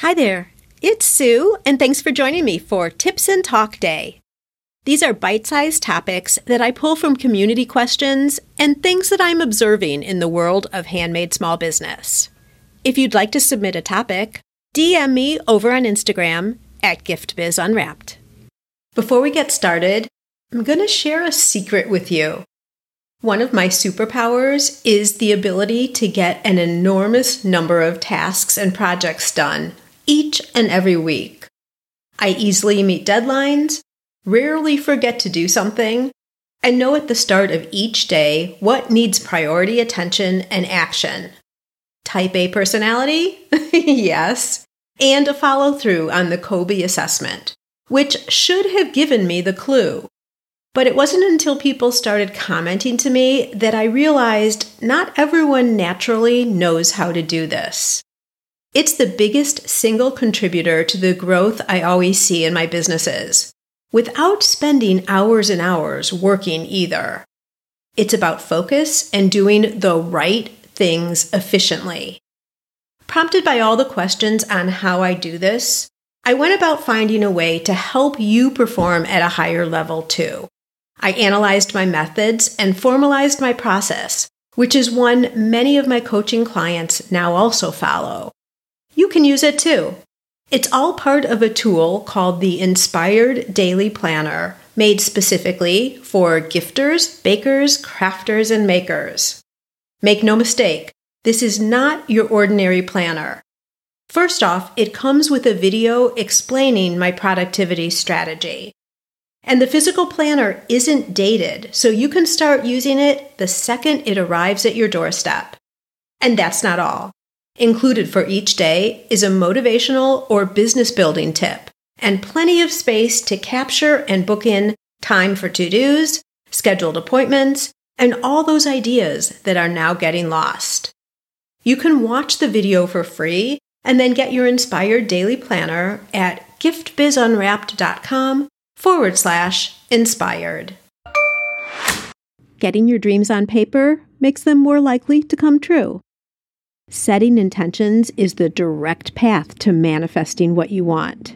Hi there, it's Sue, and thanks for joining me for Tips and Talk Day. These are bite-sized topics that I pull from community questions and things that I'm observing in the world of handmade small business. If you'd like to submit a topic, DM me over on Instagram at GiftBizUnwrapped. Before we get started, I'm going to share a secret with you. One of my superpowers is the ability to get an enormous number of tasks and projects done each and every week. I easily meet deadlines, rarely forget to do something, and know at the start of each day what needs priority attention and action. Type A personality? Yes. And a follow-through on the Kobe assessment, which should have given me the clue. But it wasn't until people started commenting to me that I realized not everyone naturally knows how to do this. It's the biggest single contributor to the growth I always see in my businesses, without spending hours and hours working either. It's about focus and doing the right things efficiently. Prompted by all the questions on how I do this, I went about finding a way to help you perform at a higher level too. I analyzed my methods and formalized my process, which is one many of my coaching clients now also follow. You can use it too. It's all part of a tool called the Inspired Daily Planner, made specifically for gifters, bakers, crafters, and makers. Make no mistake, this is not your ordinary planner. First off, it comes with a video explaining my productivity strategy. And the physical planner isn't dated, so you can start using it the second it arrives at your doorstep. And that's not all. Included for each day is a motivational or business building tip, and plenty of space to capture and book in time for to-dos, scheduled appointments, and all those ideas that are now getting lost. You can watch the video for free and then get your Inspired Daily Planner at giftbizunwrapped.com/inspired. Getting your dreams on paper makes them more likely to come true. Setting intentions is the direct path to manifesting what you want.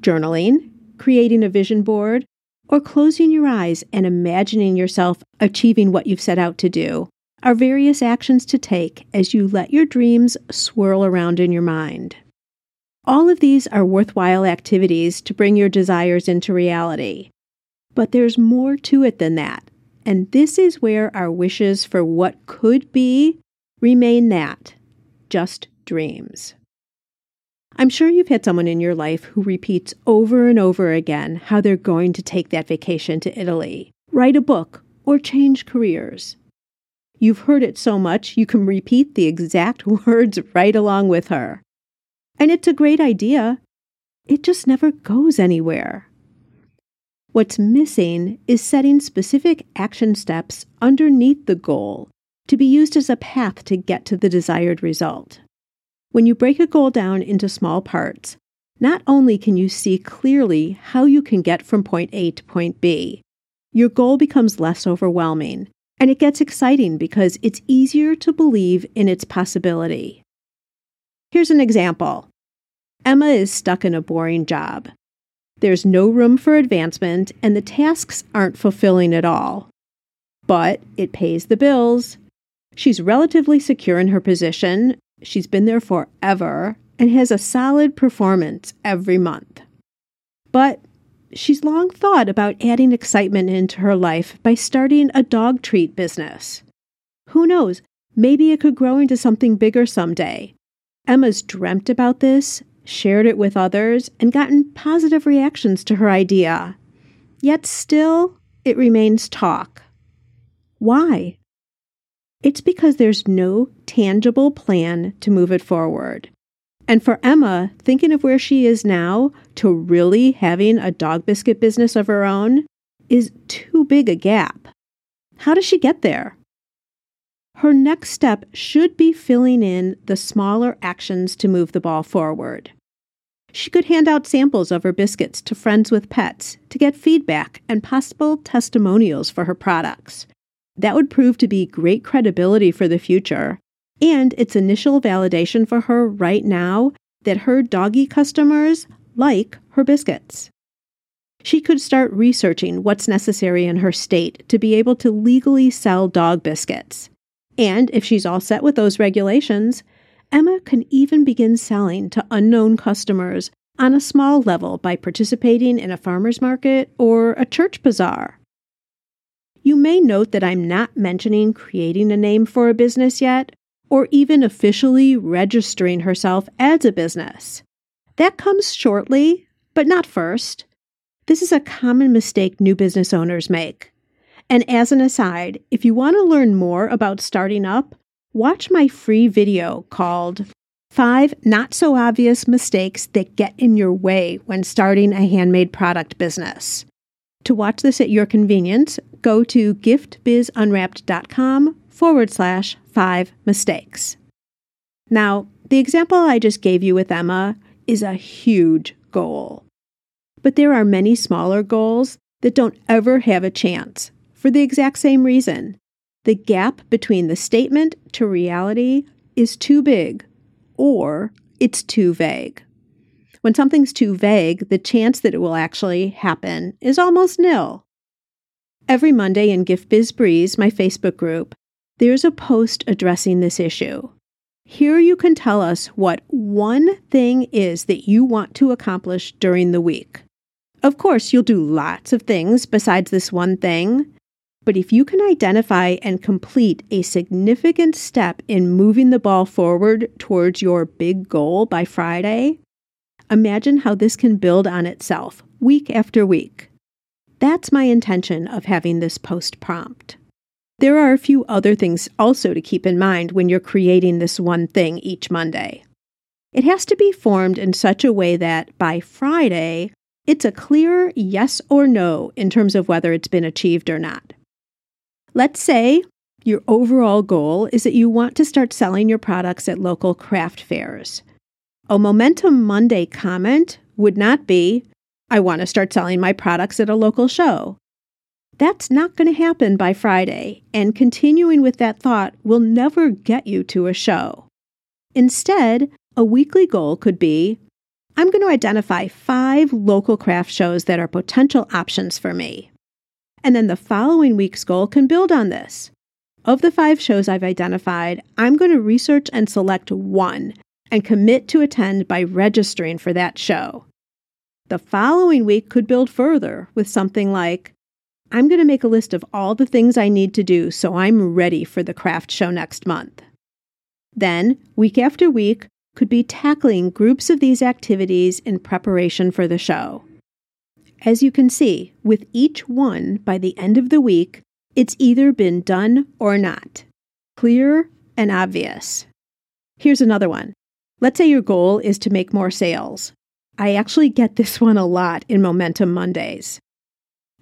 Journaling, creating a vision board, or closing your eyes and imagining yourself achieving what you've set out to do are various actions to take as you let your dreams swirl around in your mind. All of these are worthwhile activities to bring your desires into reality. But there's more to it than that, and this is where our wishes for what could be remain that, just dreams. I'm sure you've had someone in your life who repeats over and over again how they're going to take that vacation to Italy, write a book, or change careers. You've heard it so much you can repeat the exact words right along with her. And it's a great idea. It just never goes anywhere. What's missing is setting specific action steps underneath the goal to be used as a path to get to the desired result. When you break a goal down into small parts, not only can you see clearly how you can get from point A to point B, your goal becomes less overwhelming, and it gets exciting because it's easier to believe in its possibility. Here's an example. Emma is stuck in a boring job. There's no room for advancement, and the tasks aren't fulfilling at all. But it pays the bills. She's relatively secure in her position, she's been there forever, and has a solid performance every month. But she's long thought about adding excitement into her life by starting a dog treat business. Who knows, maybe it could grow into something bigger someday. Emma's dreamt about this, shared it with others, and gotten positive reactions to her idea. Yet still, it remains talk. Why? It's because there's no tangible plan to move it forward. And for Emma, thinking of where she is now to really having a dog biscuit business of her own is too big a gap. How does she get there? Her next step should be filling in the smaller actions to move the ball forward. She could hand out samples of her biscuits to friends with pets to get feedback and possible testimonials for her products. That would prove to be great credibility for the future, and it's initial validation for her right now that her doggy customers like her biscuits. She could start researching what's necessary in her state to be able to legally sell dog biscuits. And if she's all set with those regulations, Emma can even begin selling to unknown customers on a small level by participating in a farmer's market or a church bazaar. You may note that I'm not mentioning creating a name for a business yet, or even officially registering herself as a business. That comes shortly, but not first. This is a common mistake new business owners make. And as an aside, if you want to learn more about starting up, watch my free video called 5 Not-So-Obvious Mistakes That Get in Your Way When Starting a Handmade Product Business. To watch this at your convenience, go to giftbizunwrapped.com/5mistakes. Now, the example I just gave you with Emma is a huge goal. But there are many smaller goals that don't ever have a chance for the exact same reason. The gap between the statement to reality is too big, or it's too vague. When something's too vague, the chance that it will actually happen is almost nil. Every Monday in Gift Biz Breeze, my Facebook group, there's a post addressing this issue. Here you can tell us what one thing is that you want to accomplish during the week. Of course, you'll do lots of things besides this one thing, but if you can identify and complete a significant step in moving the ball forward towards your big goal by Friday, imagine how this can build on itself week after week. That's my intention of having this post prompt. There are a few other things also to keep in mind when you're creating this one thing each Monday. It has to be formed in such a way that by Friday, it's a clear yes or no in terms of whether it's been achieved or not. Let's say your overall goal is that you want to start selling your products at local craft fairs. A Momentum Monday comment would not be, I want to start selling my products at a local show. That's not going to happen by Friday, and continuing with that thought will never get you to a show. Instead, a weekly goal could be, I'm going to identify 5 local craft shows that are potential options for me. And then the following week's goal can build on this. Of the 5 shows I've identified, I'm going to research and select one and commit to attend by registering for that show. The following week could build further with something like, I'm going to make a list of all the things I need to do so I'm ready for the craft show next month. Then, week after week, could be tackling groups of these activities in preparation for the show. As you can see, with each one by the end of the week, it's either been done or not. Clear and obvious. Here's another one. Let's say your goal is to make more sales. I actually get this one a lot in Momentum Mondays.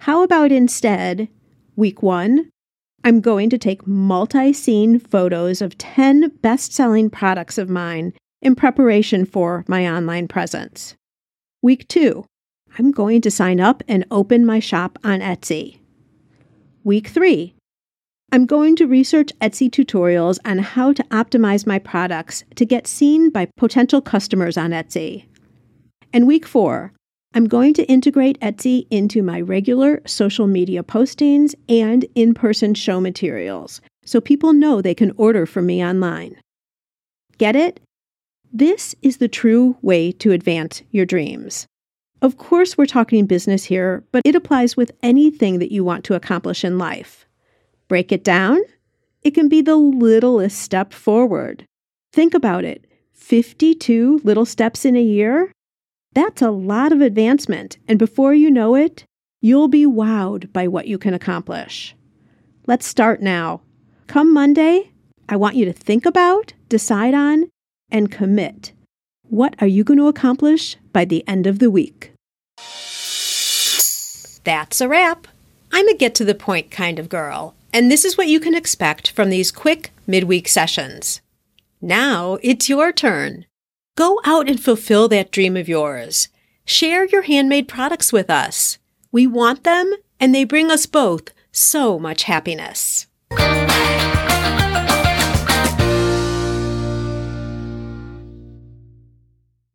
How about instead, week 1, I'm going to take multi-scene photos of 10 best-selling products of mine in preparation for my online presence. Week 2, I'm going to sign up and open my shop on Etsy. Week 3, I'm going to research Etsy tutorials on how to optimize my products to get seen by potential customers on Etsy. And week 4, I'm going to integrate Etsy into my regular social media postings and in-person show materials so people know they can order from me online. Get it? This is the true way to advance your dreams. Of course, we're talking business here, but it applies with anything that you want to accomplish in life. Break it down? It can be the littlest step forward. Think about it. 52 little steps in a year? That's a lot of advancement, and before you know it, you'll be wowed by what you can accomplish. Let's start now. Come Monday, I want you to think about, decide on, and commit. What are you going to accomplish by the end of the week? That's a wrap. I'm a get-to-the-point kind of girl, and this is what you can expect from these quick midweek sessions. Now it's your turn. Go out and fulfill that dream of yours. Share your handmade products with us. We want them, and they bring us both so much happiness.